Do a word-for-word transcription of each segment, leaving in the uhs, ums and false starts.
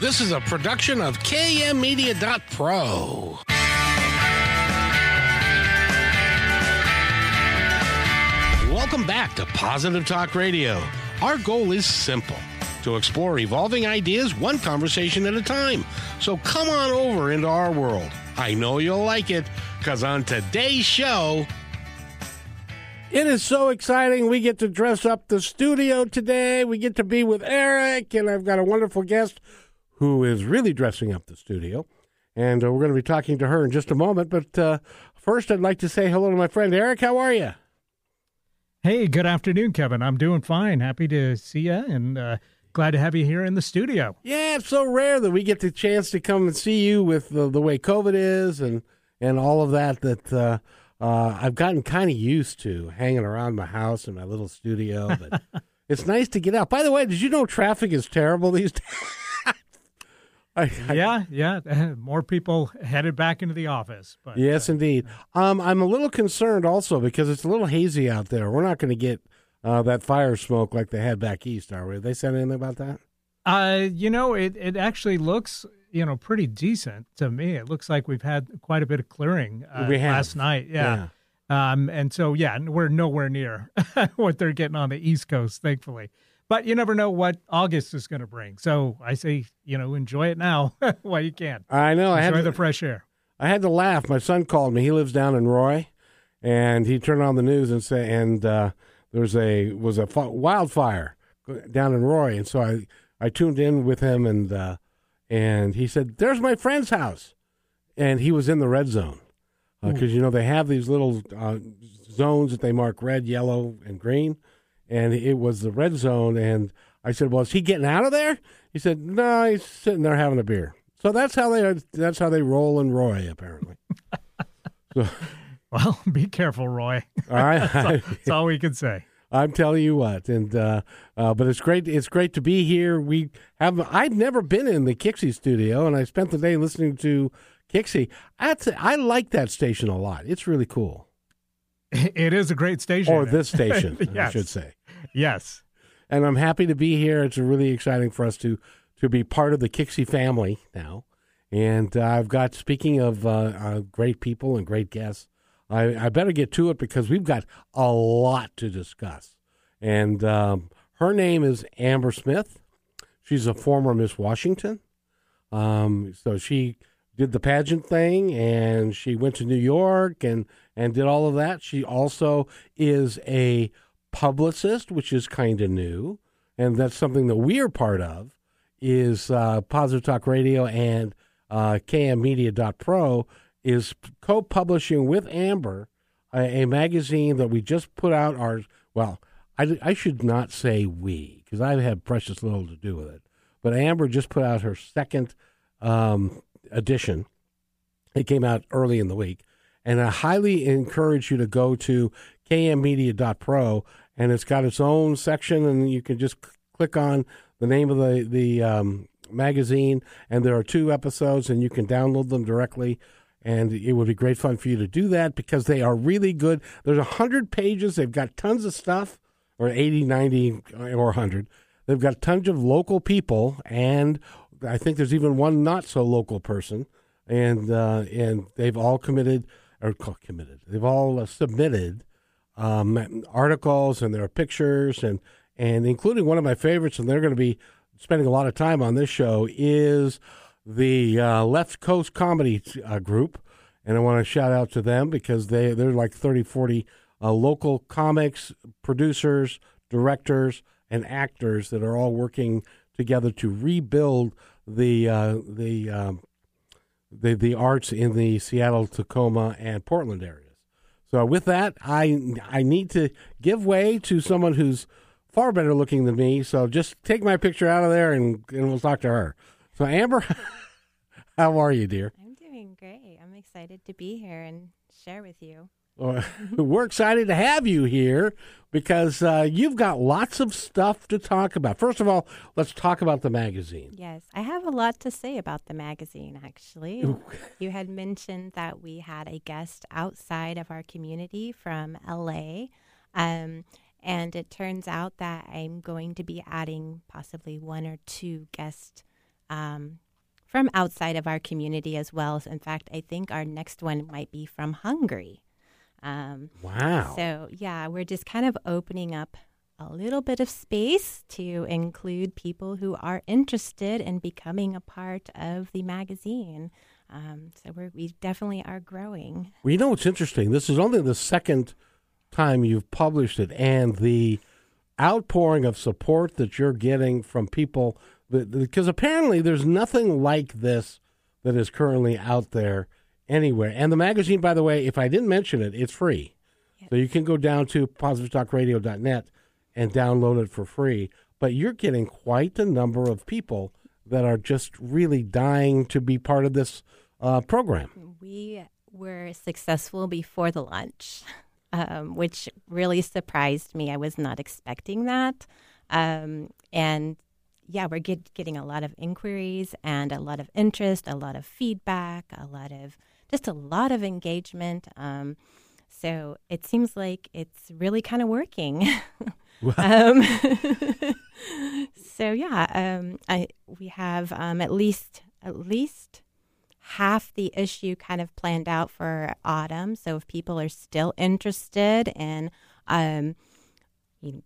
This is a production of K M media dot pro. Welcome back to Positive Talk Radio. Our goal is simple, to explore evolving ideas one conversation at a time. So come on over into our world. I know you'll like it, because on today's show... It is so exciting. We get to dress up the studio today. We get to be with Eric, and I've got a wonderful guest who is really dressing up the studio. And uh, we're going to be talking to her in just a moment. But uh, first, I'd like to say hello to my friend Eric. How are you? Hey, good afternoon, Kevin. I'm doing fine. Happy to see you, and uh, glad to have you here in the studio. Yeah, it's so rare that we get the chance to come and see you with the, the way COVID is and, and all of that, that uh, uh, I've gotten kind of used to hanging around my house in my little studio. But it's nice to get out. By the way, did you know traffic is terrible these days? I, I, yeah, yeah. More people headed back into the office. But, yes, uh, indeed. Um, I'm a little concerned also because it's a little hazy out there. We're not going to get uh, that fire smoke like they had back east, are we? Have they said anything about that? Uh, you know, it, it actually looks, you know, pretty decent to me. It looks like we've had quite a bit of clearing uh, we have. last night. Yeah. yeah. Um, and so, yeah, we're nowhere near what they're getting on the East Coast, thankfully. But you never know what August is going to bring. So I say, you know, enjoy it now while you can. I know. Enjoy I had to, the fresh air. I had to laugh. My son called me. He lives down in Roy, and he turned on the news and say, and uh, there was a was a wildfire down in Roy, and so I, I tuned in with him, and uh, and he said, "There's my friend's house," and he was in the red zone because uh, you know they have these little uh, zones that they mark red, yellow, and green. And it was the red zone, and I said, "Well, is he getting out of there?" He said, "No, he's sitting there having a beer." So that's how they that's how they roll in Roy, apparently. So, well, be careful, Roy. All right, that's, all, that's all we can say. I'm telling you what, and uh, uh, but it's great. It's great to be here. We have I've never been in the KIXI studio, and I spent the day listening to KIXI. That's I like that station a lot. It's really cool. It is a great station. Or this station, yes. I should say. Yes. And I'm happy to be here. It's really exciting for us to, to be part of the KIXI family now. And uh, I've got, speaking of uh, uh, great people and great guests, I, I better get to it because we've got a lot to discuss. And um, her name is Amber Smith. She's a former Miss Washington. Um, so she... did the pageant thing, and she went to New York and, and did all of that. She also is a publicist, which is kind of new, and that's something that we're part of, is uh, Positive Talk Radio and uh, K M media dot pro is co-publishing with Amber a, a magazine that we just put out our, well, I, I should not say we, because I have precious little to do with it, but Amber just put out her second um edition. It came out early in the week, and I highly encourage you to go to K M media dot pro, and it's got its own section, and you can just c- click on the name of the, the um, magazine, and there are two episodes, and you can download them directly, and it would be great fun for you to do that, because they are really good. There's one hundred pages. They've got tons of stuff, or eighty, ninety, or one hundred. They've got tons of local people, and I think there's even one not-so-local person, and uh, and they've all committed, or committed, they've all uh, submitted um, articles, and there are pictures, and, and including one of my favorites, and they're going to be spending a lot of time on this show, is the uh, Left Coast Comedy uh, group, and I want to shout out to them because they, they're like thirty, forty uh, local comics, producers, directors, and actors that are all working together to rebuild the uh, the um, the the arts in the Seattle, Tacoma, and Portland areas. So with that, I I need to give way to someone who's far better looking than me. So just take my picture out of there, and, and we'll talk to her. So Amber, how are you, dear? I'm doing great. I'm excited to be here and share with you. We're excited to have you here because uh, you've got lots of stuff to talk about. First of all, let's talk about the magazine. Yes, I have a lot to say about the magazine, actually. You had mentioned that we had a guest outside of our community from L A, um, and it turns out that I'm going to be adding possibly one or two guest um, from outside of our community as well. In fact, I think our next one might be from Hungary. Um, wow. So, yeah, we're just kind of opening up a little bit of space to include people who are interested in becoming a part of the magazine. Um, so we're, we definitely are growing. Well, you know, it's interesting. This is only the second time you've published it, and the outpouring of support that you're getting from people, because apparently there's nothing like this that is currently out there anywhere. And the magazine, by the way, if I didn't mention it, it's free. Yep. So you can go down to positive talk radio dot net and download it for free. But you're getting quite a number of people that are just really dying to be part of this uh, program. We were successful before the launch, um, which really surprised me. I was not expecting that. Um, and yeah, we're get, getting a lot of inquiries and a lot of interest, a lot of feedback, a lot of just a lot of engagement. Um, so it seems like it's really kind of working. um, so yeah, um, I, we have um, at least at least half the issue kind of planned out for autumn. So if people are still interested in um,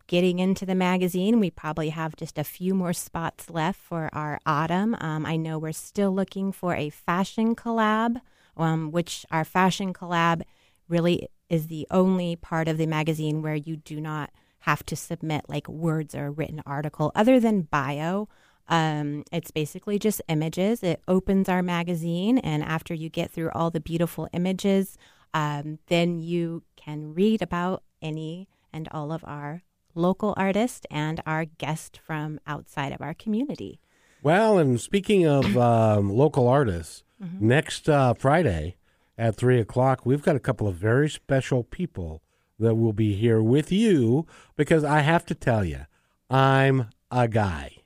getting into the magazine, we probably have just a few more spots left for our autumn. Um, I know we're still looking for a fashion collab, um, which our fashion collab really is the only part of the magazine where you do not have to submit like words or a written article other than bio. Um, it's basically just images. It opens our magazine, and after you get through all the beautiful images, um, then you can read about any and all of our local artists and our guests from outside of our community. Well, and speaking of um, local artists, mm-hmm. next uh, Friday at three o'clock, we've got a couple of very special people that will be here with you, because I have to tell you, I'm a guy.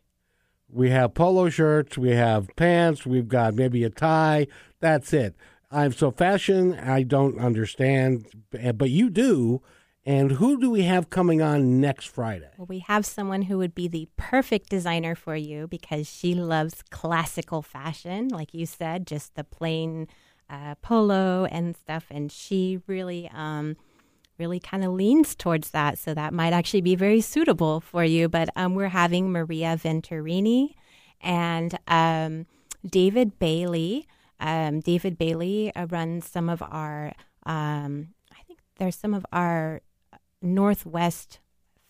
We have polo shirts, we have pants, we've got maybe a tie. That's it. I'm so fashion, I don't understand, but you do. And who do we have coming on next Friday? Well, we have someone who would be the perfect designer for you, because she loves classical fashion, like you said, just the plain uh, polo and stuff. And she really, um, really kind of leans towards that. So that might actually be very suitable for you. But um, we're having Maria Venturini and um, David Bailey. Um, David Bailey uh, runs some of our, um, I think there's some of our Northwest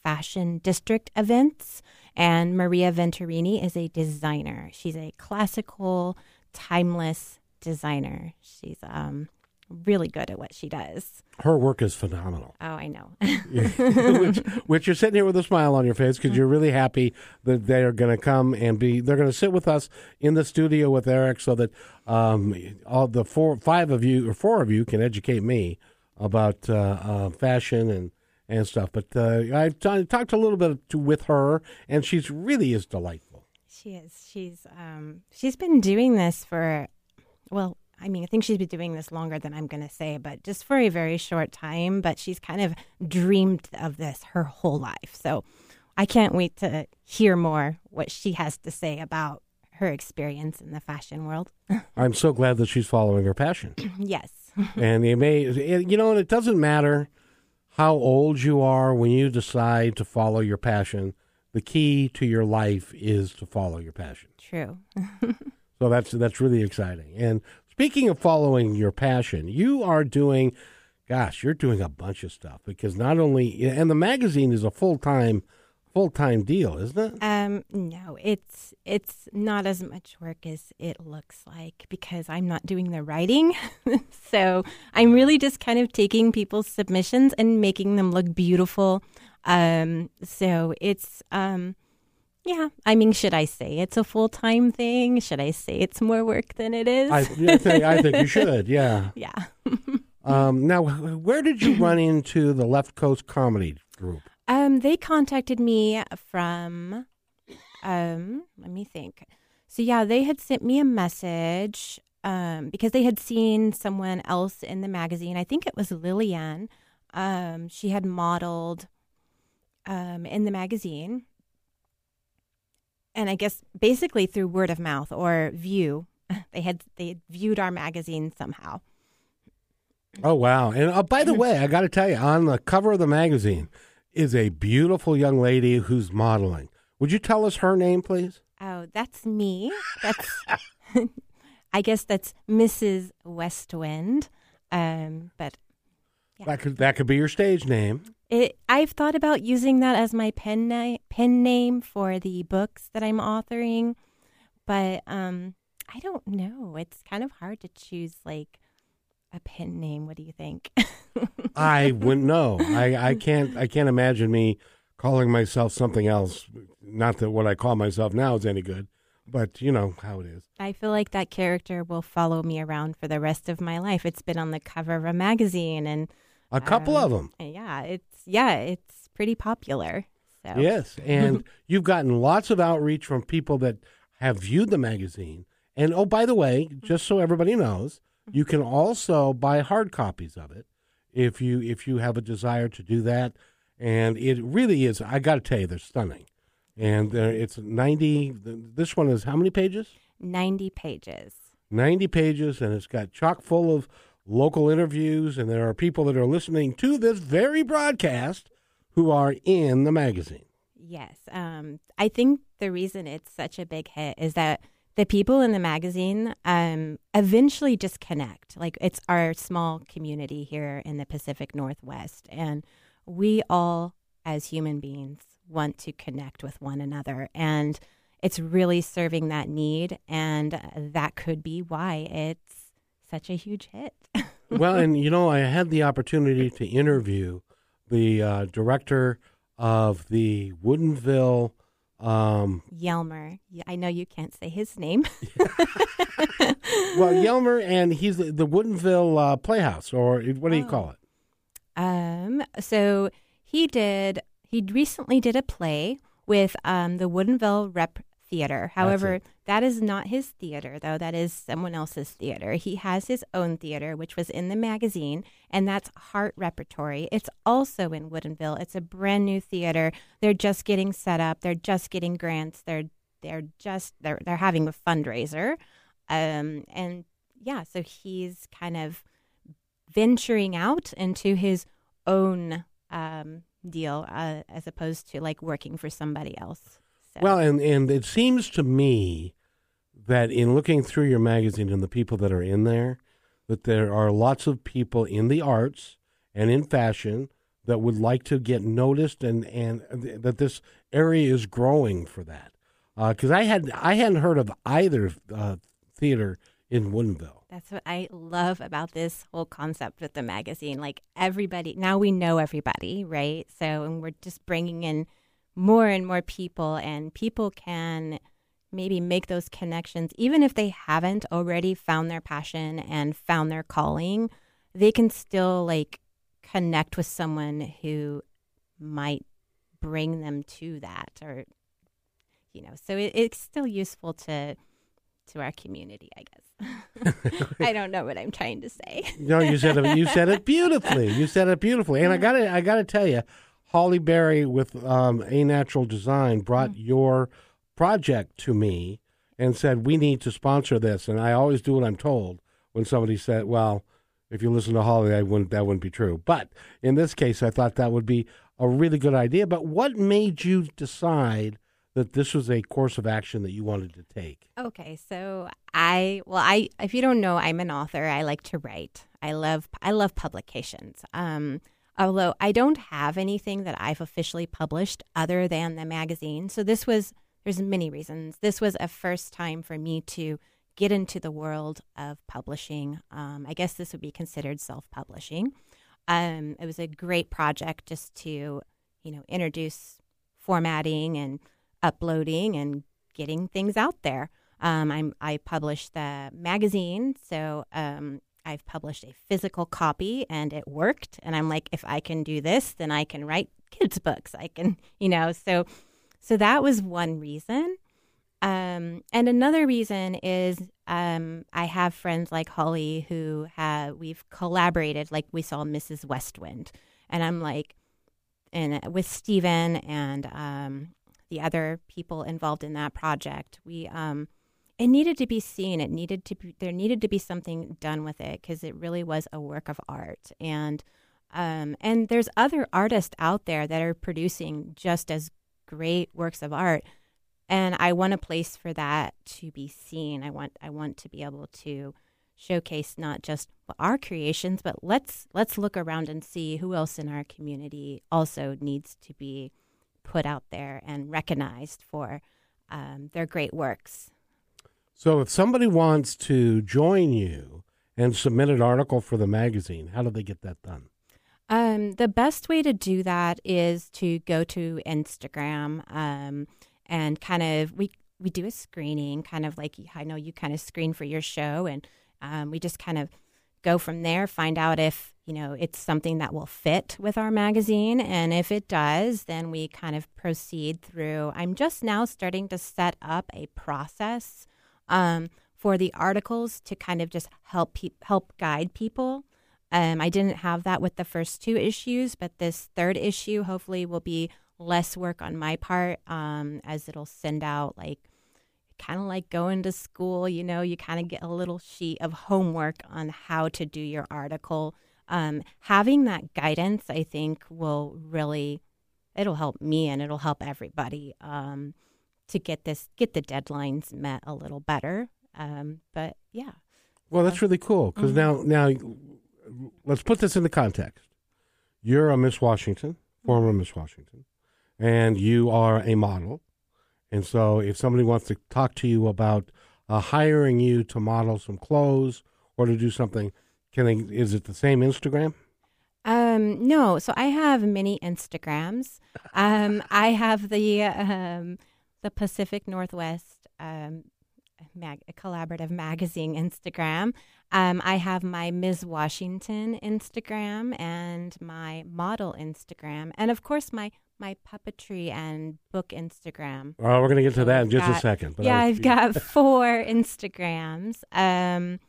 Fashion District events, and Maria Venturini is a designer. She's a classical, timeless designer. She's um, really good at what she does. Her work is phenomenal. Oh, I know. which, which you're sitting here with a smile on your face, because you're really happy that they are going to come and be, they're going to sit with us in the studio with Eric, so that um, all the four, five of you or four of you can educate me about uh, uh, fashion and and stuff. But uh, I've t- talked a little bit to, with her, and she's really is delightful. She is. She's um, she's been doing this for, well, I mean, I think she's been doing this longer than I'm going to say, but just for a very short time. But she's kind of dreamed of this her whole life. So I can't wait to hear more what she has to say about her experience in the fashion world. I'm so glad that she's following her passion. Yes. And it may, it, you know, and it doesn't matter how old you are when you decide to follow your passion. The key to your life is to follow your passion. True. So that's that's really exciting. And speaking of following your passion, you are doing, gosh, you're doing a bunch of stuff, because not only, and the magazine is a full-time full-time deal, isn't it? Um, no, it's it's not as much work as it looks like, because I'm not doing the writing. So I'm really just kind of taking people's submissions and making them look beautiful. Um, so it's, um, yeah, I mean, should I say it's a full-time thing? Should I say it's more work than it is? I, I, think, I think you should, yeah. Yeah. um, now, where did you run into the Left Coast Comedy group? Um, they contacted me from, um, let me think. So yeah, they had sent me a message, um, because they had seen someone else in the magazine. I think it was Lillian. Um, she had modeled, um, in the magazine, and I guess basically through word of mouth or view. They had they had viewed our magazine somehow. Oh, wow. And uh, by the way, I got to tell you, on the cover of the magazine is a beautiful young lady who's modeling. Would you tell us her name, please? Oh, that's me. That's, I guess that's Missus Westwind. Um, but yeah. That could that could be your stage name. It, I've thought about using that as my pen ni- pen name for the books that I'm authoring, but um, I don't know. It's kind of hard to choose like a pen name. What do you think? I wouldn't know. I, I can't. I can't imagine me calling myself something else. Not that what I call myself now is any good, but you know how it is. I feel like that character will follow me around for the rest of my life. It's been on the cover of a magazine and a couple um, of them. Yeah, it's yeah, it's pretty popular. So. Yes, and you've gotten lots of outreach from people that have viewed the magazine. And oh, by the way, just so everybody knows, you can also buy hard copies of it if you if you have a desire to do that. And it really is, I got to tell you, they're stunning. And uh, it's ninety, this one is how many pages? ninety pages. ninety pages, and it's got chock full of local interviews, and there are people that are listening to this very broadcast who are in the magazine. Yes. Um, I think the reason it's such a big hit is that the people in the magazine um, eventually just connect. Like, it's our small community here in the Pacific Northwest, and we all, as human beings, want to connect with one another, and it's really serving that need, and that could be why it's such a huge hit. Well, and you know, I had the opportunity to interview the uh, director of the Woodinville. Um, Hjalmar. I know you can't say his name. Well, Hjalmar, and he's the, the Woodinville uh, Playhouse, or what do oh. you call it? Um. So he did. He recently did a play with um, the Woodinville Rep Theater. However, that is not his theater, though. That is someone else's theater. He has his own theater, which was in the magazine, and that's Heart Repertory. It's also in Woodinville. It's a brand new theater. They're just getting set up. They're just getting grants. They're they're just they're they're having a fundraiser, um, and yeah. So he's kind of venturing out into his own um, deal uh, as opposed to like working for somebody else. Well, and, and it seems to me that in looking through your magazine and the people that are in there, that there are lots of people in the arts and in fashion that would like to get noticed, and, and that this area is growing for that. Because uh, I, had, I hadn't heard of either uh, theater in Woodinville. That's what I love about this whole concept with the magazine. Like everybody, now we know everybody, right? So, and we're just bringing in more and more people, and people can maybe make those connections. Even if they haven't already found their passion and found their calling, they can still like connect with someone who might bring them to that, or, you know, so it, it's still useful to to our community, I guess. I don't know what I'm trying to say. No, you said it, you said it beautifully. You said it beautifully. And I gotta, I gotta tell you, Holly Berry with um, A Natural Design brought mm-hmm. your project to me and said, we need to sponsor this. And I always do what I'm told when somebody said, well, if you listen to Holly, I wouldn't, that wouldn't be true. But in this case, I thought that would be a really good idea. But what made you decide that this was a course of action that you wanted to take? Okay, so I, well, I, if you don't know, I'm an author. I like to write. I love, I love publications. Um Although I don't have anything that I've officially published other than the magazine. So this was, there's many reasons. This was a first time for me to get into the world of publishing. Um, I guess this would be considered self-publishing. Um, it was a great project just to, you know, introduce formatting and uploading and getting things out there. Um, I'm, I published the magazine, so um I've published a physical copy, and it worked. And I'm like, if I can do this, then I can write kids' books. I can, you know, so so that was one reason. Um, and another reason is um, I have friends like Holly who have, we've collaborated, like we saw Missus Westwind. And I'm like, and with Steven and um, the other people involved in that project. We um, it needed to be seen. It needed to be, there needed to be something done with it because it really was a work of art. And um, and there's other artists out there that are producing just as great works of art. And I want a place for that to be seen. I want I want to be able to showcase not just our creations, but let's let's look around and see who else in our community also needs to be put out there and recognized for um, their great works. So if somebody wants to join you and submit an article for the magazine, how do they get that done? Um, the best way to do that is to go to Instagram um And kind of, we, we do a screening, kind of like, I know you kind of screen for your show, and um, we just kind of go from there, find out if, you know, it's something that will fit with our magazine. And if it does, then we kind of proceed through. I'm just now starting to set up a process um, for the articles to kind of just help pe- help guide people. Um, I didn't have that with the first two issues, but this third issue hopefully will be less work on my part, um, as it'll send out, like, kind of like going to school, you know, you kind of get a little sheet of homework on how to do your article. Um, having that guidance, I think, will really, it'll help me and it'll help everybody um, to get this, get the deadlines met a little better. Um, but yeah. Well, that's really cool. Because mm-hmm. now, now, let's put this into context. You're a Miss Washington, former Miss Washington. And you are a model. And so if somebody wants to talk to you about uh, hiring you to model some clothes or to do something, can they, is it the same Instagram? Um, no. So I have many Instagrams. Um, I have the um, the Pacific Northwest um, mag- Collaborative Magazine Instagram. Um, I have my Miz Washington Instagram and my model Instagram. And, of course, my my puppetry and book Instagram. All right, we're going to get to that in just got, a second. But yeah, was, I've yeah. got four Instagrams. Um,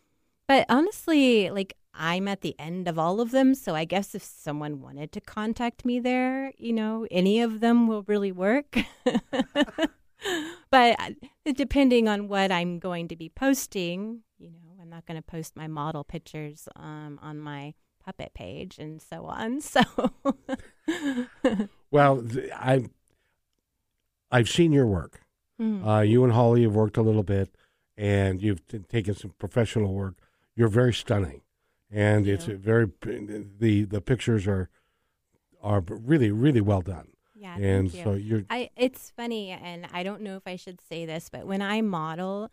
but honestly, like, I'm at the end of all of them, so I guess if someone wanted to contact me there, you know, any of them will really work. But depending on what I'm going to be posting, you know, I'm not going to post my model pictures um, on my puppet page and so on. So... Well, I, I've seen your work. Mm-hmm. Uh, you and Holly have worked a little bit, and you've t- taken some professional work. You're very stunning, and Thank it's you. a very the the pictures are are really really well done. Yeah, and thank you. so you're. I it's funny, and I don't know if I should say this, but when I model,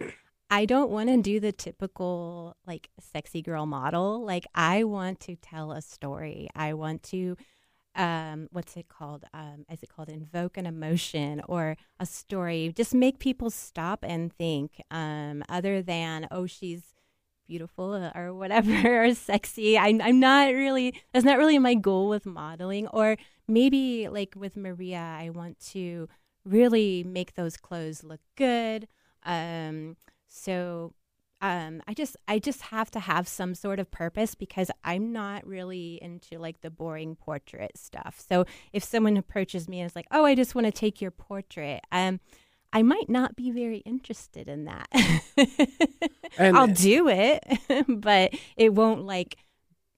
I don't want to do the typical like sexy girl model. Like I want to tell a story. I want to. Um, what's it called? Um, is it called invoke an emotion or a story? Just make people stop and think. Um, other than oh, she's beautiful or whatever or sexy. I'm I'm not really. That's not really my goal with modeling. Or maybe like with Maria, I want to really make those clothes look good. Um, so. Um, I just I just have to have some sort of purpose because I'm not really into like the boring portrait stuff. So if someone approaches me and is like, "Oh, I just want to take your portrait," um, I might not be very interested in that. And I'll do it, but it won't like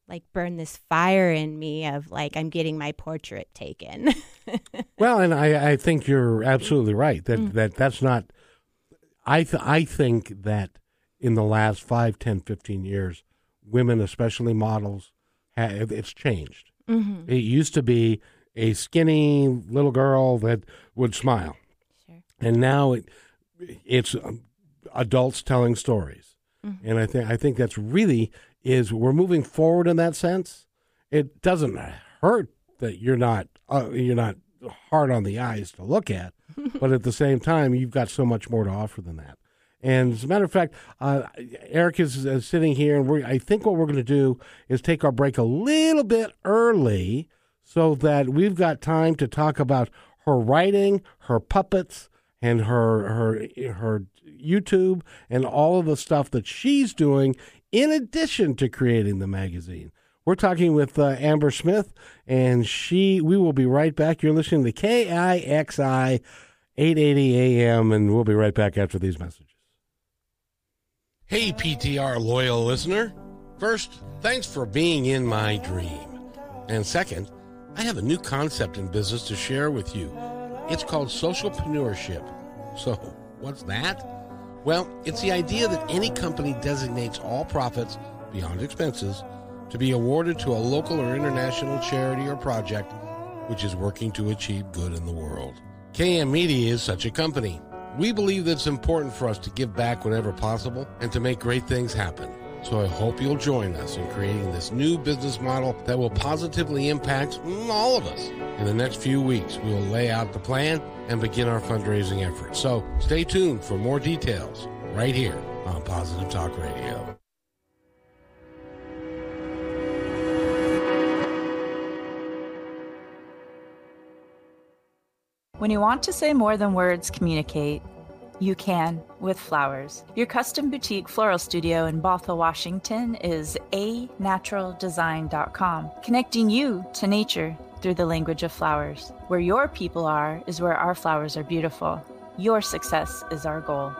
like burn this fire in me of like I'm getting my portrait taken. Well, and I, I think you're absolutely right that mm. that that's not. I th- I think that. In the last five, ten, fifteen years, women, especially models, have, it's changed. Mm-hmm. It used to be a skinny little girl that would smile. Sure. And now it, it's um, adults telling stories. Mm-hmm. And I think I think that's really is we're moving forward in that sense. It doesn't hurt that you're not uh, you're not hard on the eyes to look at, but at the same time, you've got so much more to offer than that. And as a matter of fact, uh, Eric is uh, sitting here, and we're, I think what we're going to do is take our break a little bit early so that we've got time to talk about her writing, her puppets, and her her her YouTube, and all of the stuff that she's doing in addition to creating the magazine. We're talking with uh, Amber Smith, and she. we will be right back. You're listening to K I X I eight eighty A M, and we'll be right back after these messages. Hey, P T R loyal listener. First, thanks for being in my dream. And second, I have a new concept in business to share with you. It's called socialpreneurship. So, what's that? Well, it's the idea that any company designates all profits, beyond expenses, to be awarded to a local or international charity or project which is working to achieve good in the world. K M Media is such a company. We believe that it's important for us to give back whenever possible and to make great things happen. So I hope you'll join us in creating this new business model that will positively impact all of us. In the next few weeks, we will lay out the plan and begin our fundraising efforts. So stay tuned for more details right here on Positive Talk Radio. When you want to say more than words communicate, you can with flowers. Your custom boutique floral studio in Bothell, Washington is a natural design dot com, connecting you to nature through the language of flowers. Where your people are is where our flowers are beautiful. Your success is our goal.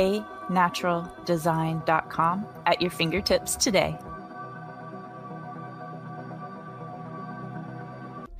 a natural design dot com, at your fingertips today.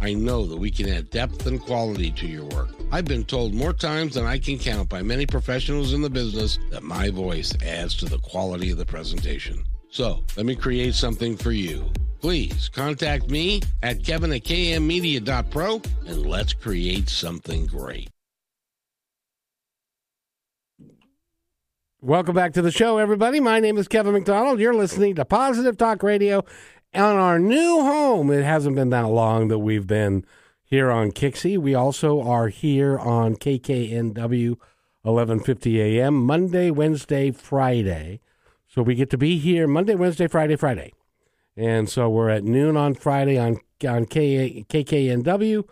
I know that we can add depth and quality to your work. I've been told more times than I can count by many professionals in the business that my voice adds to the quality of the presentation. So, let me create something for you. Please contact me at Kevin at K M media dot pro and let's create something great. Welcome back to the show, everybody. My name is Kevin McDonald. You're listening to Positive Talk Radio. On our new home, it hasn't been that long that we've been here on K I X I. We also are here on K K N W, eleven fifty A M, Monday, Wednesday, Friday. So we get to be here Monday, Wednesday, Friday, Friday. And so we're at noon on Friday on, on K K N W,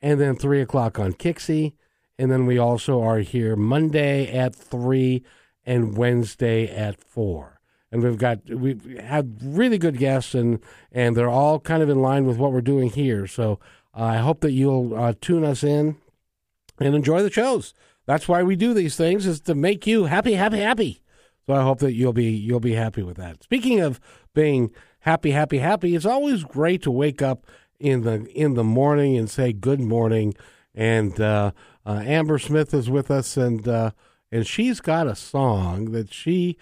and then three o'clock on K I X I. And then we also are here Monday at three and Wednesday at four. And we've got we've had really good guests, and and they're all kind of in line with what we're doing here. So uh, I hope that you'll uh, tune us in and enjoy the shows. That's why we do these things, is to make you happy, happy, happy. So I hope that you'll be you'll be happy with that. Speaking of being happy, happy, happy, it's always great to wake up in the in the morning and say good morning. And uh, uh, Amber Smith is with us, and uh, and she's got a song that she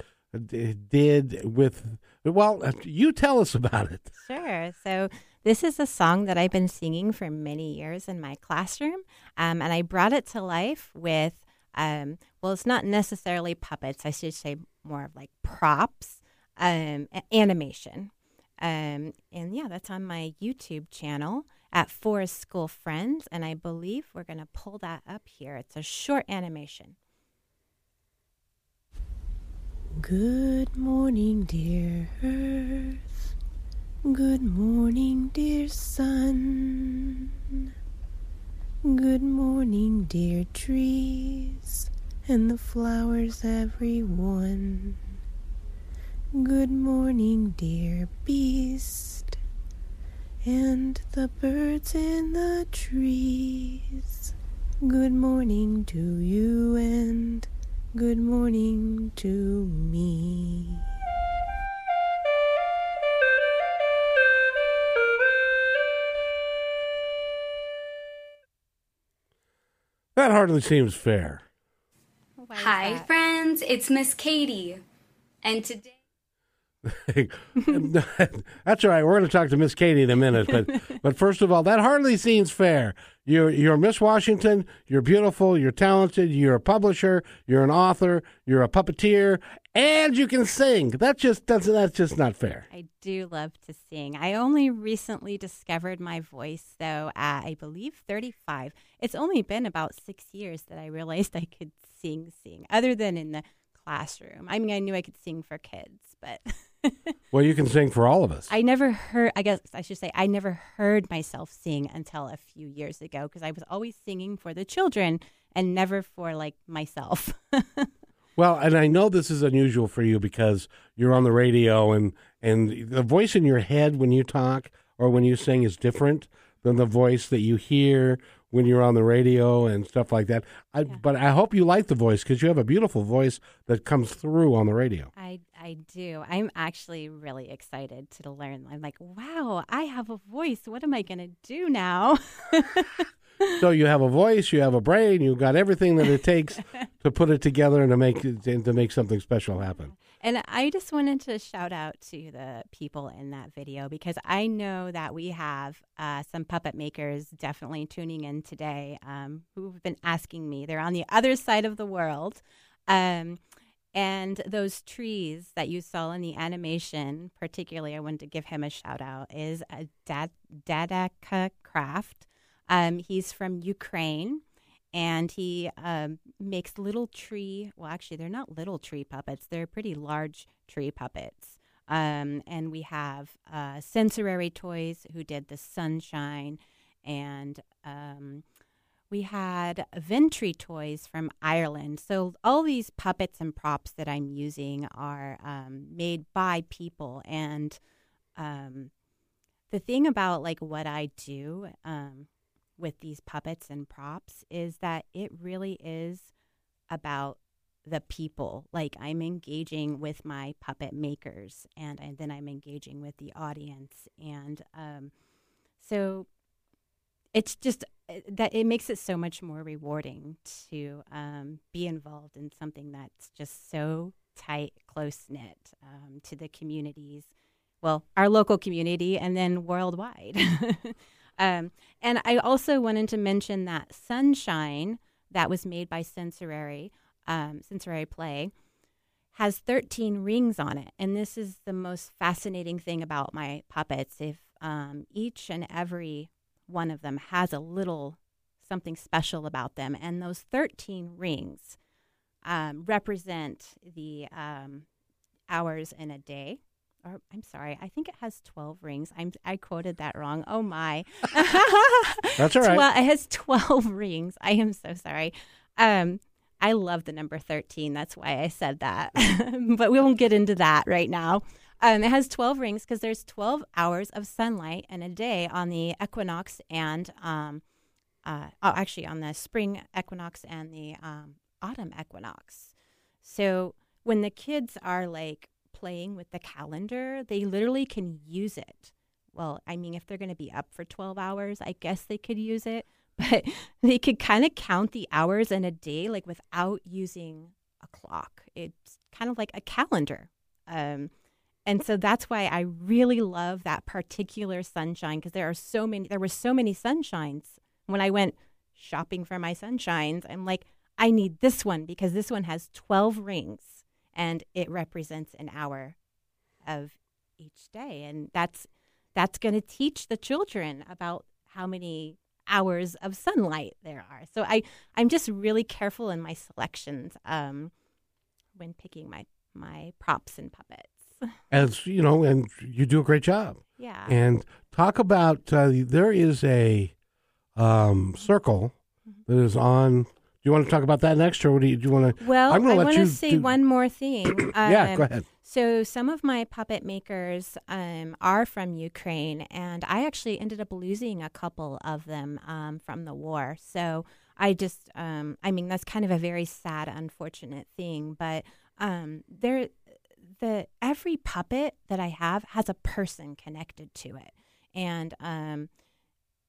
did with, well, you tell us about it. Sure. So this is a song that I've been singing for many years in my classroom, um, and I brought it to life with, um, well, it's not necessarily puppets. I should say more of like props, um, animation. Um, and yeah, that's on my YouTube channel at Forest School Friends, and I believe we're going to pull that up here. It's a short animation. Good morning, dear Earth. Good morning, dear Sun. Good morning, dear trees, and the flowers every one. Good morning, dear beast, and the birds in the trees. Good morning to you, and good morning to me. That hardly seems fair. Hi, friends. It's Miss Katie. And today... That's all right. We're going to talk to Miss Katie in a minute. But but first of all, that hardly seems fair. You're, you're Miss Washington. You're beautiful. You're talented. You're a publisher. You're an author. You're a puppeteer. And you can sing. That just, that's, that's just not fair. I do love to sing. I only recently discovered my voice, though, at, I believe, thirty-five. It's only been about six years that I realized I could sing, sing, other than in the classroom. I mean, I knew I could sing for kids, but... Well, you can sing for all of us. I never heard, I guess I should say, I never heard myself sing until a few years ago, because I was always singing for the children and never for, like, myself. Well, and I know this is unusual for you because you're on the radio, and, and the voice in your head when you talk or when you sing is different than the voice that you hear when you're on the radio and stuff like that. I, yeah. But I hope you like the voice, because you have a beautiful voice that comes through on the radio. I, I do. I'm actually really excited to learn. I'm like, wow, I have a voice. What am I going to do now? So you have a voice, you have a brain, you've got everything that it takes to put it together and to make and to make something special happen. And I just wanted to shout out to the people in that video, because I know that we have uh, some puppet makers definitely tuning in today um, who've been asking me. They're on the other side of the world. Um, and those trees that you saw in the animation, particularly, I wanted to give him a shout out, is a Dad- Dadaka Craft. Um, he's from Ukraine, and he um, makes little tree, well, actually, they're not little tree puppets. They're pretty large tree puppets. Um, and we have uh, Sensory Toys, who did the sunshine, and um, we had Ventri Toys from Ireland. So all these puppets and props that I'm using are um, made by people, and um, the thing about, like, what I do... Um, with these puppets and props is that it really is about the people. Like, I'm engaging with my puppet makers, and, and then I'm engaging with the audience. And um, so it's just uh, that it makes it so much more rewarding to um, be involved in something that's just so tight, close-knit um, to the communities, well, our local community and then worldwide. Um, and I also wanted to mention that Sunshine, that was made by Sensory, um, Sensory Play, has thirteen rings on it. And this is the most fascinating thing about my puppets. If um, each and every one of them has a little something special about them. And those thirteen rings um, represent the um, hours in a day. Or, I'm sorry, I think it has twelve rings. I'm I quoted that wrong. Oh, my. That's all right. Well, it has twelve rings. I am so sorry. Um, I love the number thirteen. That's why I said that. But we won't get into that right now. Um, it has twelve rings because there's twelve hours of sunlight in a day on the equinox and, um, uh, oh, actually, on the spring equinox and the um, autumn equinox. So when the kids are, like, playing with the calendar, they literally can use it. Well, I mean, if they're going to be up for twelve hours, I guess they could use it, but they could kind of count the hours in a day, like, without using a clock. It's kind of like a calendar. Um, and so that's why I really love that particular sunshine, because there are so many, there were so many sunshines. When I went shopping for my sunshines, I'm like, I need this one because this one has twelve rings. And it represents an hour of each day. And that's that's going to teach the children about how many hours of sunlight there are. So I, I'm just really careful in my selections um, when picking my, my props and puppets. As you know, and you do a great job. Yeah. And talk about, uh, there is a um, circle mm-hmm. that is on... Do you want to talk about that next, or what do you, do you want to? Well, I'm gonna I let want you to say do... one more thing. Um, yeah, go ahead. So some of my puppet makers um, are from Ukraine, and I actually ended up losing a couple of them um, from the war. So I just, um, I mean, that's kind of a very sad, unfortunate thing. But um, there, the every puppet that I have has a person connected to it, and um,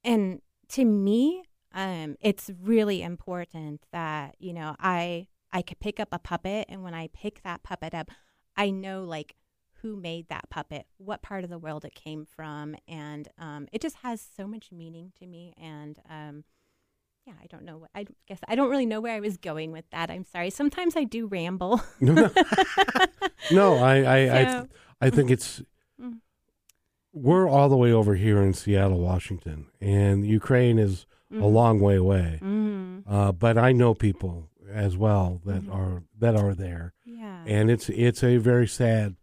and to me. Um, it's really important that, you know, I I could pick up a puppet, and when I pick that puppet up, I know, like, who made that puppet, what part of the world it came from, and um, it just has so much meaning to me. And um, yeah, I don't know what I guess I don't really know where I was going with that. I'm sorry. Sometimes I do ramble. no, no. no, I I, so. I I think it's. We're all the way over here in Seattle, Washington, and Ukraine is. Mm-hmm. A long way away, mm-hmm. uh, but I know people as well that mm-hmm. are that are there, yeah. And it's it's a very sad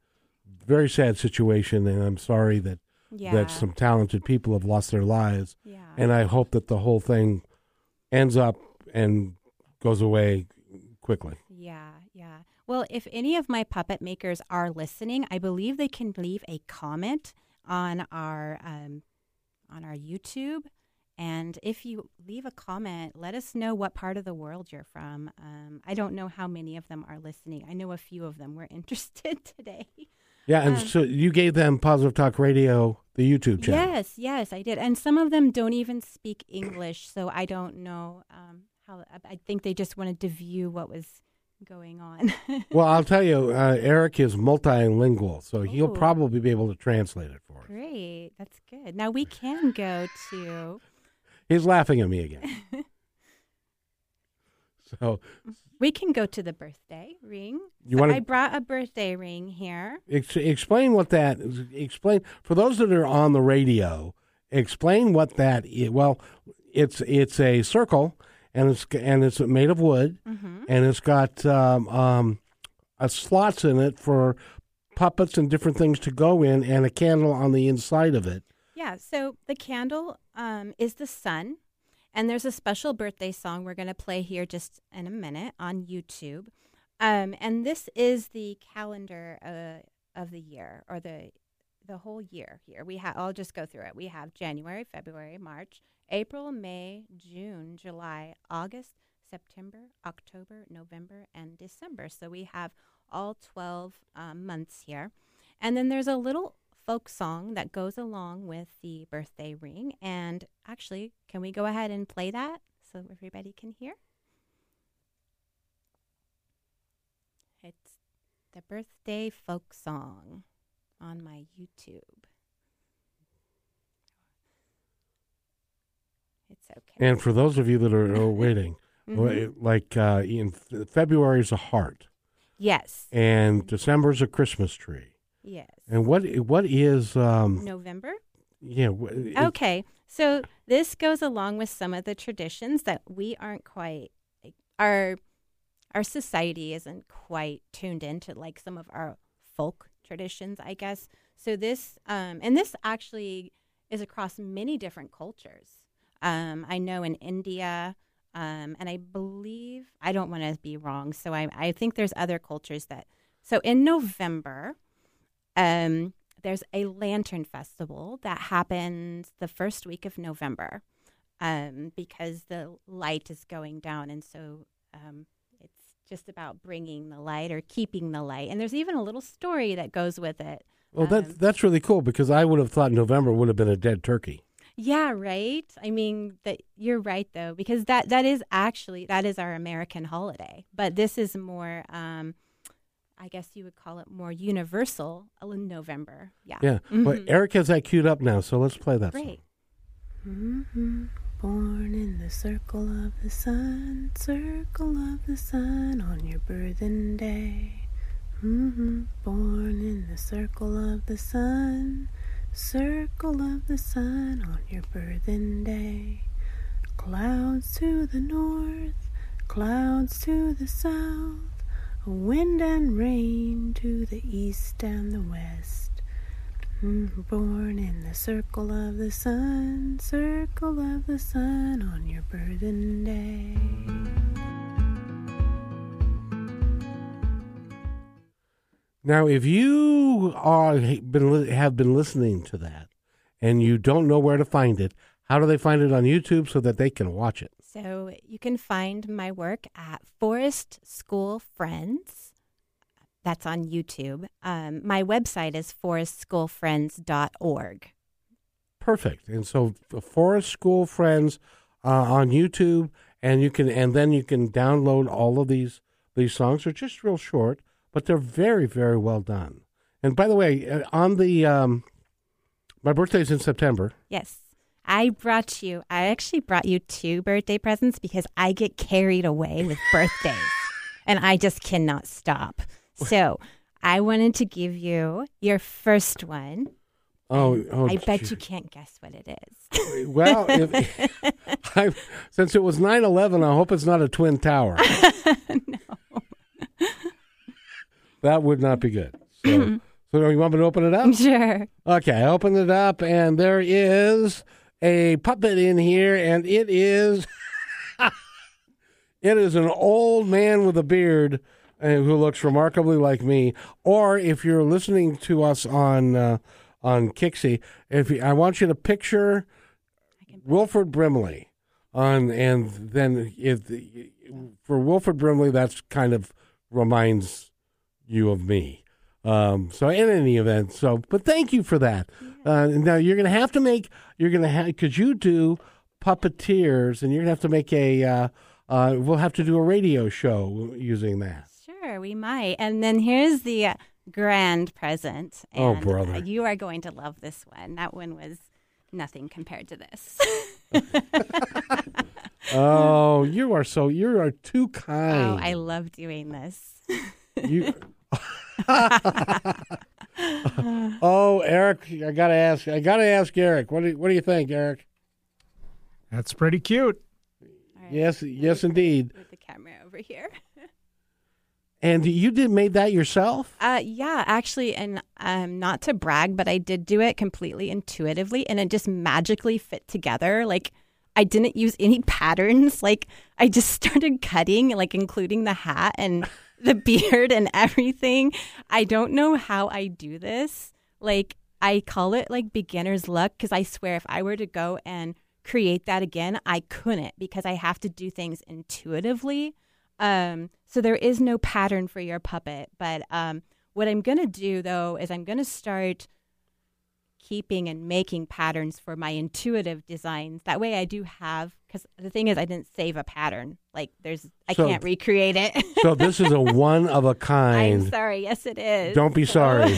very sad situation, and I'm sorry that yeah. that some talented people have lost their lives. Yeah. And I hope that the whole thing ends up and goes away quickly. Yeah, yeah. Well, if any of my puppet makers are listening, I believe they can leave a comment on our um, on our YouTube. And if you leave a comment, let us know what part of the world you're from. Um, I don't know how many of them are listening. I know a few of them were interested today. Yeah, and um, so you gave them Positive Talk Radio, the YouTube channel. Yes, yes, I did. And some of them don't even speak English, so I don't know um, how. I think they just wanted to view what was going on. Well, I'll tell you, uh, Eric is multilingual, so Ooh. He'll probably be able to translate it for us. Great, that's good. Now we can go to... He's laughing at me again. So we can go to the birthday ring. You so wanna, I brought a birthday ring here. Ex- explain what that is. Explain for those that are on the radio. Explain what that is. Well, it's it's a circle, and it's and it's made of wood, mm-hmm. and it's got um, um, uh, slots in it for puppets and different things to go in, and a candle on the inside of it. Yeah, so the candle um, is the sun, and there's a special birthday song we're going to play here just in a minute on YouTube. Um, and this is the calendar uh, of the year, or the the whole year here. We ha- I'll just go through it. We have January, February, March, April, May, June, July, August, September, October, November, and December. So we have all twelve um, months here. And then there's a little... folk song that goes along with the birthday ring. And actually, can we go ahead and play that so everybody can hear? It's the birthday folk song on my YouTube. It's okay. And for those of you that are oh, waiting, mm-hmm. like uh, in February is a heart. Yes. And mm-hmm. December is a Christmas tree. Yes. And what what is... Um, November? Yeah. It, okay. So this goes along with some of the traditions that we aren't quite... Like, our our society isn't quite tuned into, like, some of our folk traditions, I guess. So this... Um, and this actually is across many different cultures. Um, I know in India, um, and I believe... I don't want to be wrong, so I, I think there's other cultures that... So in November... Um, there's a lantern festival that happens the first week of November um, because the light is going down. And so um, it's just about bringing the light or keeping the light. And there's even a little story that goes with it. Well, um, that, that's really cool because I would have thought November would have been a dead turkey. Yeah, right. I mean, that you're right, though, because that, that is actually, that is our American holiday. But this is more... Um, I guess you would call it more universal in November. Yeah. Yeah. Mm-hmm. Well, Eric has that queued up now, so let's play that Great. Song. Mm-hmm. Born in the circle of the sun, circle of the sun on your birthing day. Mm-hmm. Born in the circle of the sun, circle of the sun on your birthing day. Clouds to the north, clouds to the south. Wind and rain to the east and the west. Born in the circle of the sun, circle of the sun on your birthing day. Now, if you are been have been listening to that and you don't know where to find it, how do they find it on YouTube so that they can watch it? So you can find my work at Forest School Friends. That's on YouTube. Um, my website is forest school friends dot org. Perfect. And so Forest School Friends uh, on YouTube, and you can, and then you can download all of these these songs. They're just real short, but they're very, very well done. And by the way, on the um, my birthday's in September. Yes. I brought you, I actually brought you two birthday presents because I get carried away with birthdays and I just cannot stop. So I wanted to give you your first one. Oh, oh I bet geez. You can't guess what it is. Well, if, I, since it was nine eleven, I hope it's not a twin tower. No. That would not be good. So, So you want me to open it up? Sure. Okay, I opened it up, and there is a puppet in here, and it is it is an old man with a beard who looks remarkably like me. Or if you're listening to us on uh, on KIXI, if you, I want you to picture Wilford Brimley, on, and then if for Wilford Brimley, that's kind of reminds you of me. Um, so in any event, so but thank you for that. Uh, now you're gonna have to make you're gonna have because you do puppeteers, and you're gonna have to make a. Uh, uh, we'll have to do a radio show using that. Sure, we might. And then here's the grand present. And, oh, brother! Uh, you are going to love this one. That one was nothing compared to this. Oh, you are so you are too kind. Oh, I love doing this. You. Oh, Eric, I gotta ask. I gotta ask Eric. What do you, what do you think, Eric? That's pretty cute. Right. Yes, yes, indeed. With the camera over here. And you did made that yourself? Uh, yeah, actually, and um, not to brag, but I did do it completely intuitively, and it just magically fit together. Like I didn't use any patterns. Like I just started cutting, like including the hat and. The beard and everything. I don't know how I do this. Like, I call it like beginner's luck because I swear if I were to go and create that again, I couldn't because I have to do things intuitively. Um, so there is no pattern for your puppet. But um, what I'm going to do, though, is I'm going to start keeping and making patterns for my intuitive designs. That way I do have, because the thing is I didn't save a pattern. Like there's, I so, can't recreate it. So this is a one of a kind. I'm sorry. Yes, it is. Don't be sorry.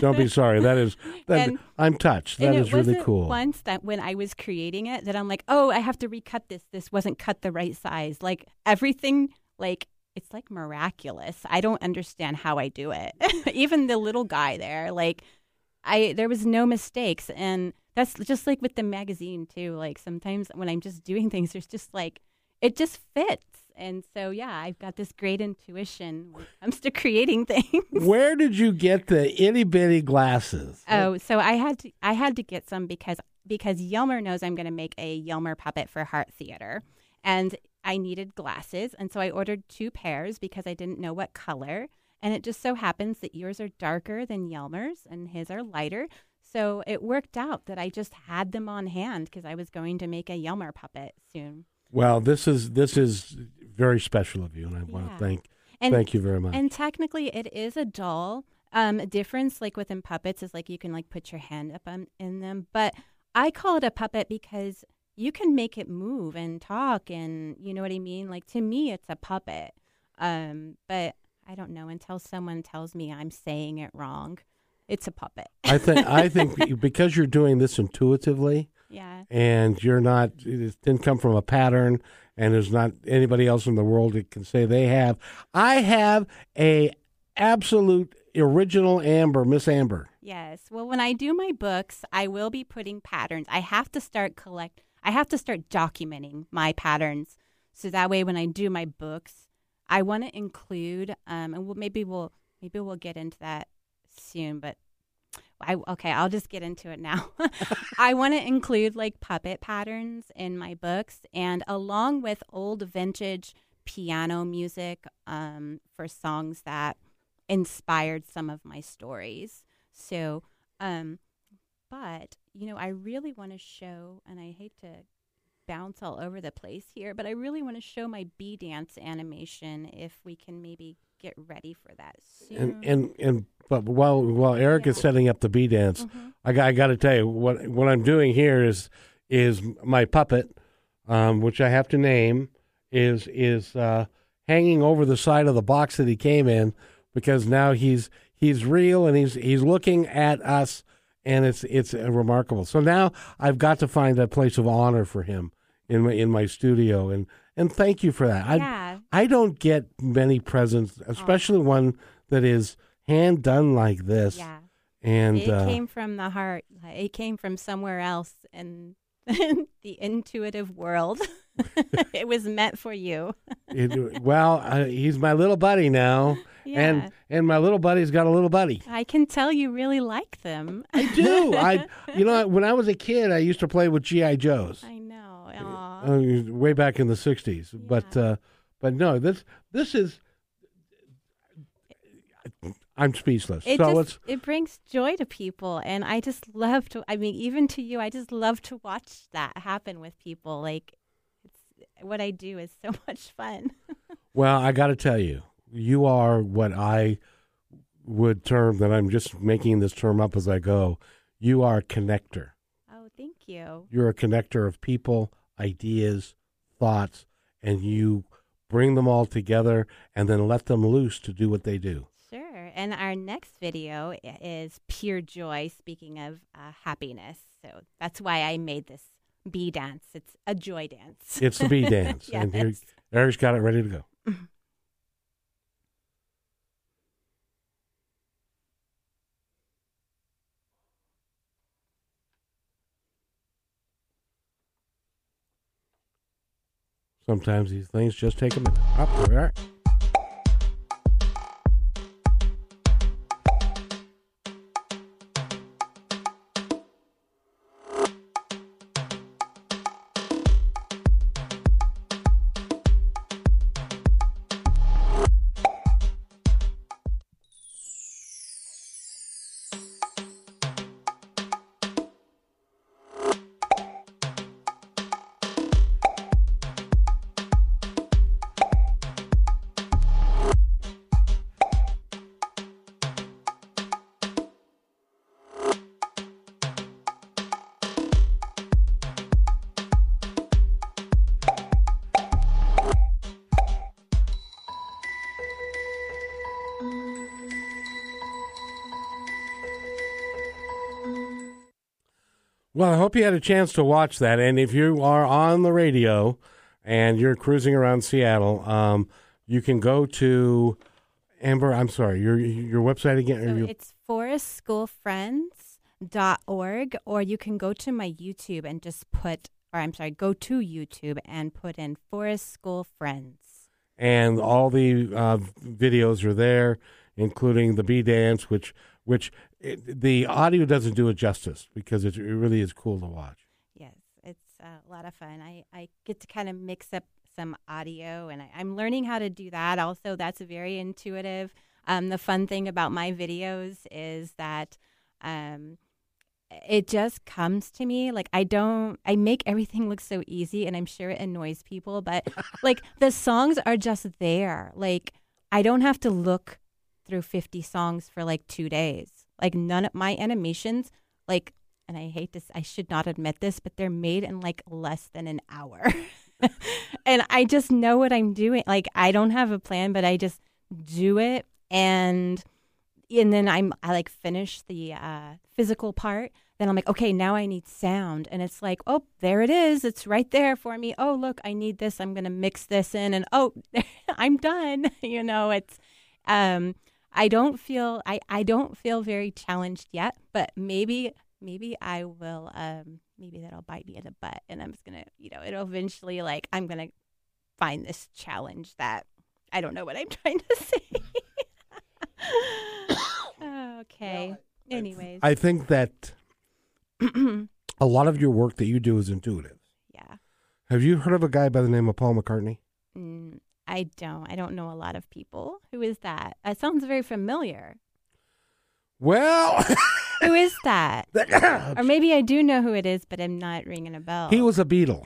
Don't be sorry. That is, that, and, I'm touched. That is really cool. Once that when I was creating it that I'm like, oh, I have to recut this. This wasn't cut the right size. Like everything, like it's like miraculous. I don't understand how I do it. Even the little guy there, like, I there was no mistakes, and that's just like with the magazine too. Like sometimes when I'm just doing things, there's just like it just fits, and so yeah, I've got this great intuition when it comes to creating things. Where did you get the itty bitty glasses? Oh, so I had to I had to get some because because Hjalmar knows I'm going to make a Hjalmar puppet for Heart Theater, and I needed glasses, and so I ordered two pairs because I didn't know what color. And it just so happens that yours are darker than Hjalmar's and his are lighter. So it worked out that I just had them on hand because I was going to make a Hjalmar puppet soon. Well, this is this is very special of you, and I yeah. want to thank and, thank you very much. And technically, it is a doll. Um, a difference, like within puppets, is like you can like put your hand up on, in them. But I call it a puppet because you can make it move and talk, and you know what I mean. Like to me, it's a puppet. Um, but I don't know, until someone tells me I'm saying it wrong, it's a puppet. I think I think because you're doing this intuitively, yeah, and you're not, it didn't come from a pattern, and there's not anybody else in the world that can say they have. I have a absolute original Amber, Miss Amber. Yes. Well, when I do my books, I will be putting patterns. I have to start collect. I have to start documenting my patterns, so that way when I do my books. I want to include, um, and we'll, maybe we'll maybe we'll get into that soon. But I okay, I'll just get into it now. I want to include like puppet patterns in my books, and along with old vintage piano music um, for songs that inspired some of my stories. So, um, but you know, I really want to show, and I hate to. Bounce all over the place here, but I really want to show my bee dance animation if we can maybe get ready for that soon. And and, and but while while Eric yeah. is setting up the bee dance, mm-hmm. I got I got to tell you what what I'm doing here is is my puppet, um, which I have to name is is uh, hanging over the side of the box that he came in because now he's he's real and he's he's looking at us and it's it's uh, remarkable. So now I've got to find a place of honor for him. In my in my studio and, and thank you for that. I yeah. I don't get many presents, especially oh. one that is hand done like this. Yeah, and it uh, came from the heart. It came from somewhere else in the intuitive world. It was meant for you. it, well, I, he's my little buddy now, Yeah. And and my little buddy's got a little buddy. I can tell you really like them. I do. I you know, when I was a kid, I used to play with G I. Joes. I know. Aww. Uh, way back in the sixties. Yeah. But uh, but no, this this is I'm speechless. It, so just, it's, it brings joy to people, and I just love to, I mean, even to you, I just love to watch that happen with people. Like, it's, what I do is so much fun. Well, I got to tell you, you are what I would term, that I'm just making this term up as I go, you are a connector. Oh, thank you. You're a connector of people, ideas, thoughts, and you bring them all together and then let them loose to do what they do. Sure. And our next video is pure joy, speaking of uh, happiness. So that's why I made this bee dance. It's a joy dance. It's the bee dance. Yes. And here, Eric's got it ready to go. Sometimes these things just take a minute. Oh, there we are. Well, I hope you had a chance to watch that. And if you are on the radio and you're cruising around Seattle, um, you can go to, Amber, I'm sorry, your your website again? So you... It's forest school friends dot org, or you can go to my YouTube and just put, or I'm sorry, go to YouTube and put in Forest School Friends. And all the uh, videos are there, including the bee dance, which... which it, the audio doesn't do it justice because it, it really is cool to watch. Yes, it's a lot of fun. I, I get to kind of mix up some audio, and I, I'm learning how to do that. Also, that's very intuitive. Um, the fun thing about my videos is that um, it just comes to me. Like, I don't, I make everything look so easy, and I'm sure it annoys people, but like the songs are just there. Like, I don't have to look through fifty songs for like two days. Like, none of my animations, like, and I hate this, I should not admit this, but they're made in like less than an hour. And I just know what I'm doing. Like, I don't have a plan, but I just do it. And, and then I'm, I like finish the uh, physical part. Then I'm like, okay, now I need sound. And it's like, oh, there it is. It's right there for me. Oh, look, I need this. I'm going to mix this in. And oh, I'm done. You know, it's, um, I don't feel I, I don't feel very challenged yet, but maybe maybe I will um, maybe that'll bite me in the butt, and I'm just gonna, you know, it'll eventually, like, I'm gonna find this challenge that I don't know what I'm trying to say. Okay. Well, I, anyways, I think that a lot of your work that you do is intuitive. Yeah. Have you heard of a guy by the name of Paul McCartney? Mm. I don't. I don't know a lot of people. Who is that? That sounds very familiar. Well. Who is that? Or maybe I do know who it is, but I'm not ringing a bell. He was a Beatle.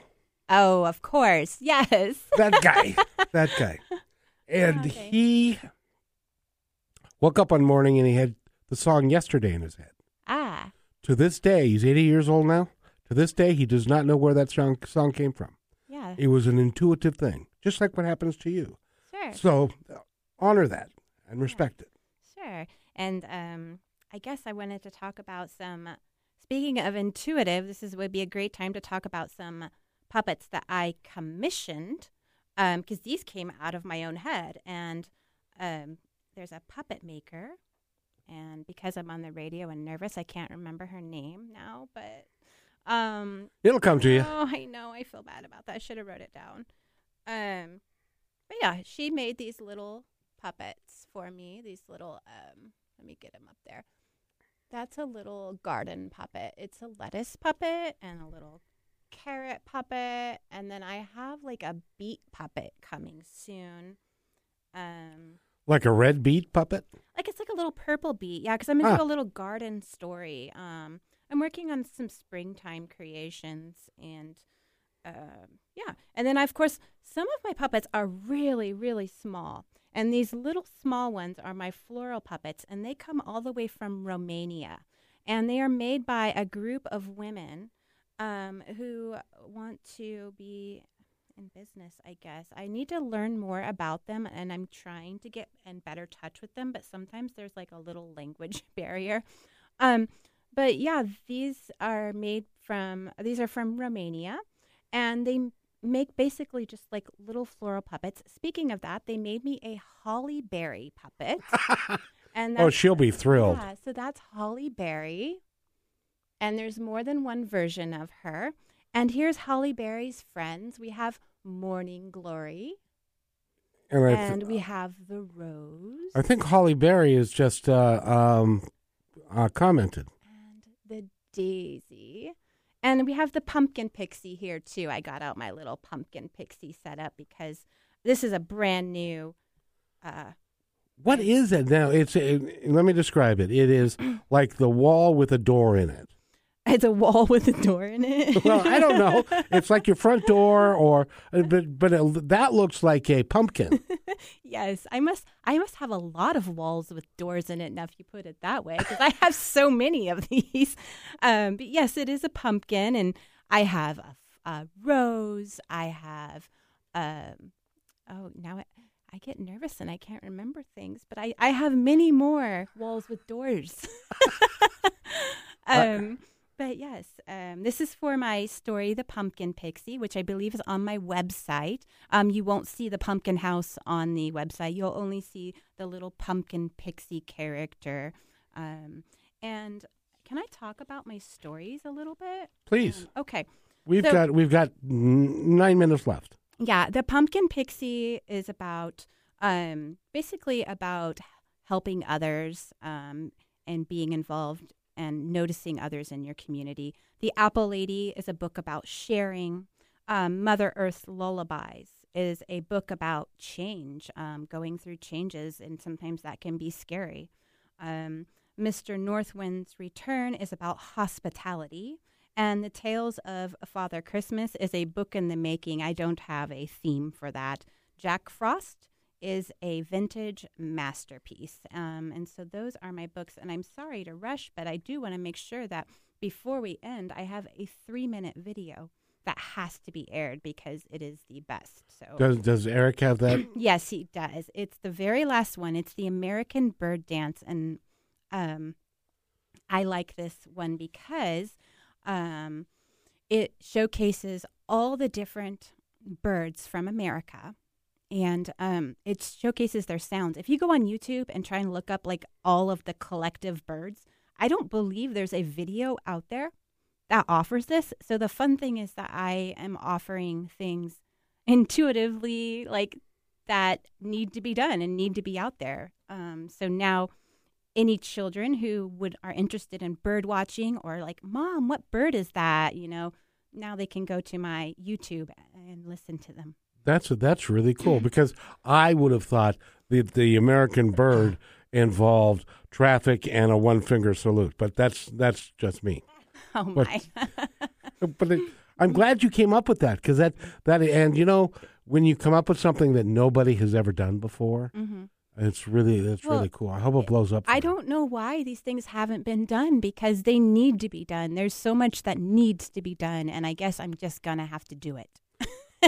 Oh, of course. Yes. That guy. That guy. And okay. He woke up one morning and he had the song Yesterday in his head. Ah. To this day, he's eighty years old now. To this day, he does not know where that song, song came from. Yeah. It was an intuitive thing. Just like what happens to you. Sure. So uh, honor that and respect yeah. it. Sure. And um, I guess I wanted to talk about some, uh, speaking of intuitive, this is would be a great time to talk about some puppets that I commissioned, because um, these came out of my own head. And um, there's a puppet maker, and because I'm on the radio and nervous, I can't remember her name now, but. Um, It'll come to you. Oh, I know. I feel bad about that. I should have wrote it down. Um, but yeah, she made these little puppets for me. These little, um, let me get them up there. That's a little garden puppet. It's a lettuce puppet and a little carrot puppet. And then I have like a beet puppet coming soon. Um, like a red beet puppet? Like it's like a little purple beet. Yeah, because I'm into ah. a little garden story. Um, I'm working on some springtime creations and uh, yeah. And then, I, of course, some of my puppets are really, really small. And these little small ones are my floral puppets, and they come all the way from Romania. And they are made by a group of women um, who want to be in business, I guess. I need to learn more about them, and I'm trying to get in better touch with them, but sometimes there's like a little language barrier. Um, but yeah, these are made from, these are from Romania, and they make basically just like little floral puppets. Speaking of that, they made me a Holly Berry puppet. and that's, oh, she'll be thrilled. Yeah, so that's Holly Berry. And there's more than one version of her. And here's Holly Berry's friends. We have Morning Glory. And, th- and we have the Rose. I think Holly Berry is just uh, um, uh, commented. And the Daisy. And we have the Pumpkin Pixie here, too. I got out my little Pumpkin Pixie setup because this is a brand new... Uh, what is it now? It's it, let me describe it. It is like the wall with a door in it. It's a wall with a door in it? Well, I don't know. It's like your front door or... But, but it, that looks like a pumpkin. Yes. I must I must have a lot of walls with doors in it now, if you put it that way, because I have so many of these. Um, but yes, it is a pumpkin, and I have a, a rose. I have... Um, oh, now I, I get nervous and I can't remember things, but I, I have many more walls with doors. um uh- But yes, um, this is for my story, The Pumpkin Pixie, which I believe is on my website. Um, you won't see the pumpkin house on the website. You'll only see the little pumpkin pixie character. Um, and can I talk about my stories a little bit? Please. Um, okay. We've so, got we've got nine minutes left. Yeah, The Pumpkin Pixie is about um, basically about helping others um, and being involved and noticing others in your community. The Apple Lady is a book about sharing. Um, Mother Earth's Lullabies is a book about change, um, going through changes, and sometimes that can be scary. Um, Mister Northwind's Return is about hospitality. And The Tales of Father Christmas is a book in the making. I don't have a theme for that. Jack Frost is a vintage masterpiece. Um, and so those are my books. And I'm sorry to rush, but I do want to make sure that before we end, I have a three-minute video that has to be aired because it is the best. So Does, does Eric have that? Yes, he does. It's the very last one. It's the American Bird Dance. And um, I like this one because um, it showcases all the different birds from America. And um, it showcases their sounds. If you go on YouTube and try and look up like all of the collective birds, I don't believe there's a video out there that offers this. So the fun thing is that I am offering things intuitively like that need to be done and need to be out there. Um, so now any children who would are interested in bird watching or like, Mom, what bird is that? You know, now they can go to my YouTube and listen to them. That's that's really cool because I would have thought that the American bird involved traffic and a one finger salute, but that's that's just me. Oh my! But, but it, I'm glad you came up with that because that that and you know when you come up with something that nobody has ever done before, mm-hmm. it's really that's well, really cool. I hope it blows up. I don't know why these things haven't been done because they need to be done. There's so much that needs to be done, and I guess I'm just gonna have to do it.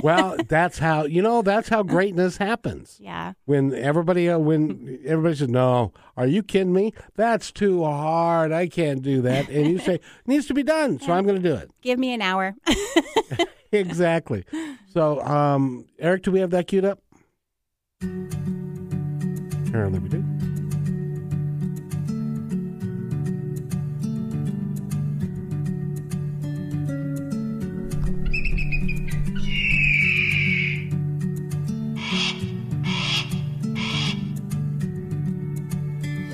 Well, that's how you know. That's how greatness happens. Yeah. When everybody, uh, when everybody says, "No, are you kidding me? That's too hard. I can't do that," and you say, "It needs to be done, so I'm going to do it." Give me an hour. Exactly. So, um, Eric, do we have that queued up? Apparently, we do.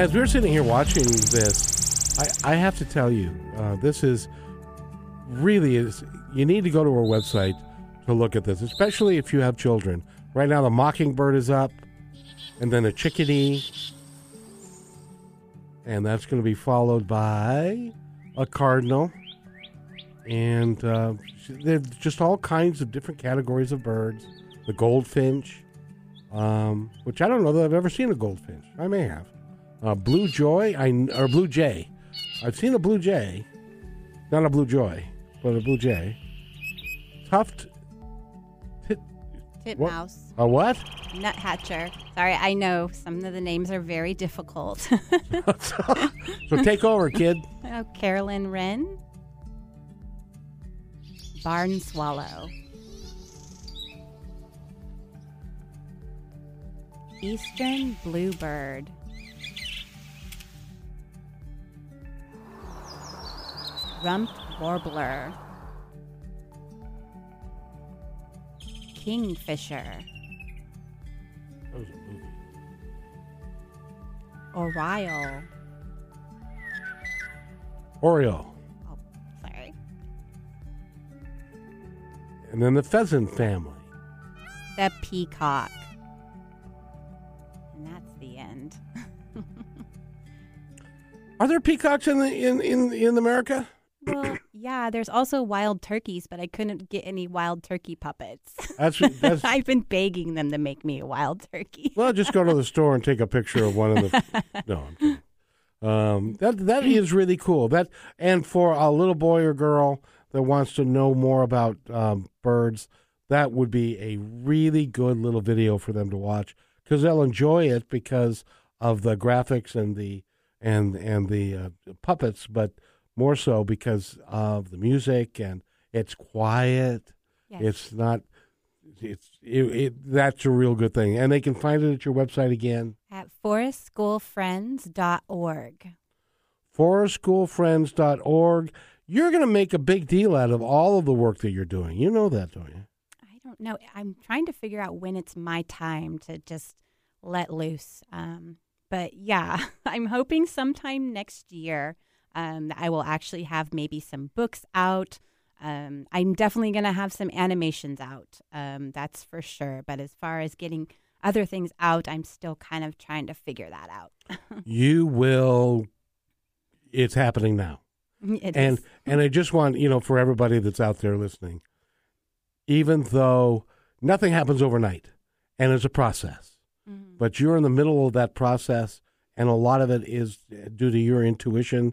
as we were sitting here watching this, I, I have to tell you, uh, this is really is. You need to go to our website to look at this, especially if you have children. Right now, the mockingbird is up, and then a chickadee, and that's going to be followed by a cardinal, and uh, there's just all kinds of different categories of birds. The goldfinch, um, which I don't know that I've ever seen a goldfinch. I may have. Uh, blue joy, I or blue jay. I've seen a blue jay, not a blue joy, but a blue jay. Tuft. Tit, Titmouse. What? A what? Nuthatcher. Sorry, I know some of the names are very difficult. so, so take over, kid. Oh, Carolyn Wren. Barn swallow. Eastern bluebird. Rump warbler. Kingfisher. That was a movie. Oriole. Oriole. Oh, sorry. And then the pheasant family. The peacock. And that's the end. Are there peacocks in the in, in, in America? Well, yeah, there's also wild turkeys, but I couldn't get any wild turkey puppets. That's, that's, I've been begging them to make me a wild turkey. Well, just go to the store and take a picture of one of the... No, I'm kidding. Um, that, that is really cool. That, and for a little boy or girl that wants to know more about um, birds, that would be a really good little video for them to watch because they'll enjoy it because of the graphics and the, and, and the uh, puppets, but... More so because of the music, and it's quiet. Yes. It's not. It's it, it. That's a real good thing, and they can find it at your website again at forest school friends dot org. forest school friends dot org. You're going to make a big deal out of all of the work that you're doing. You know that, don't you? I don't know. I'm trying to figure out when it's my time to just let loose. Um, but yeah, I'm hoping sometime next year. Um, I will actually have maybe some books out. Um, I'm definitely going to have some animations out. Um, that's for sure. But as far as getting other things out, I'm still kind of trying to figure that out. You will. It's happening now. It and, is. And I just want, you know, for everybody that's out there listening, even though nothing happens overnight and it's a process, mm-hmm. but you're in the middle of that process, and a lot of it is due to your intuition.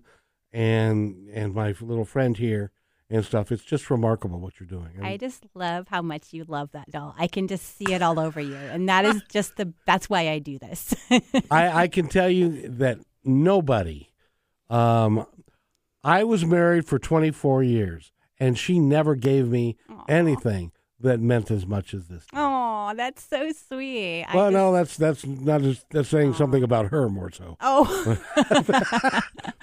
And and my little friend here and stuff, it's just remarkable what you're doing. I mean, I just love how much you love that doll. I can just see it all over you. And that is just the, that's why I do this. I, I can tell you that nobody, um, I was married for twenty-four years, and she never gave me Aww. anything that meant as much as this. Oh, that's so sweet. Well, just... no, that's that's not as, that's saying Aww. something about her more so. Oh,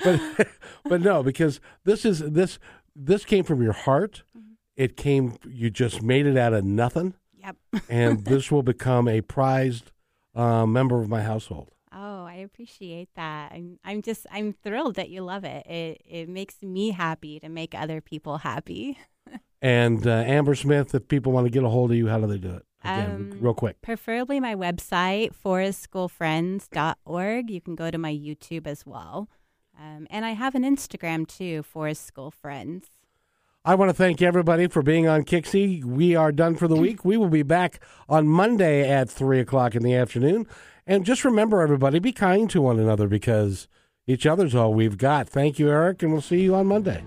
but but no, because this is this this came from your heart. Mm-hmm. It came. You just made it out of nothing. Yep. And this will become a prized uh, member of my household. Oh, I appreciate that. I'm I'm just I'm thrilled that you love it. It it makes me happy to make other people happy. And uh, Amber Smith, if people want to get a hold of you, how do they do it? Again, um, real quick. Preferably my website, forest school friends dot org. You can go to my YouTube as well. Um, and I have an Instagram, too, Forest School Friends. I want to thank everybody for being on KIXI. We are done for the week. We will be back on Monday at three o'clock in the afternoon. And just remember, everybody, be kind to one another because each other's all we've got. Thank you, Eric, and we'll see you on Monday.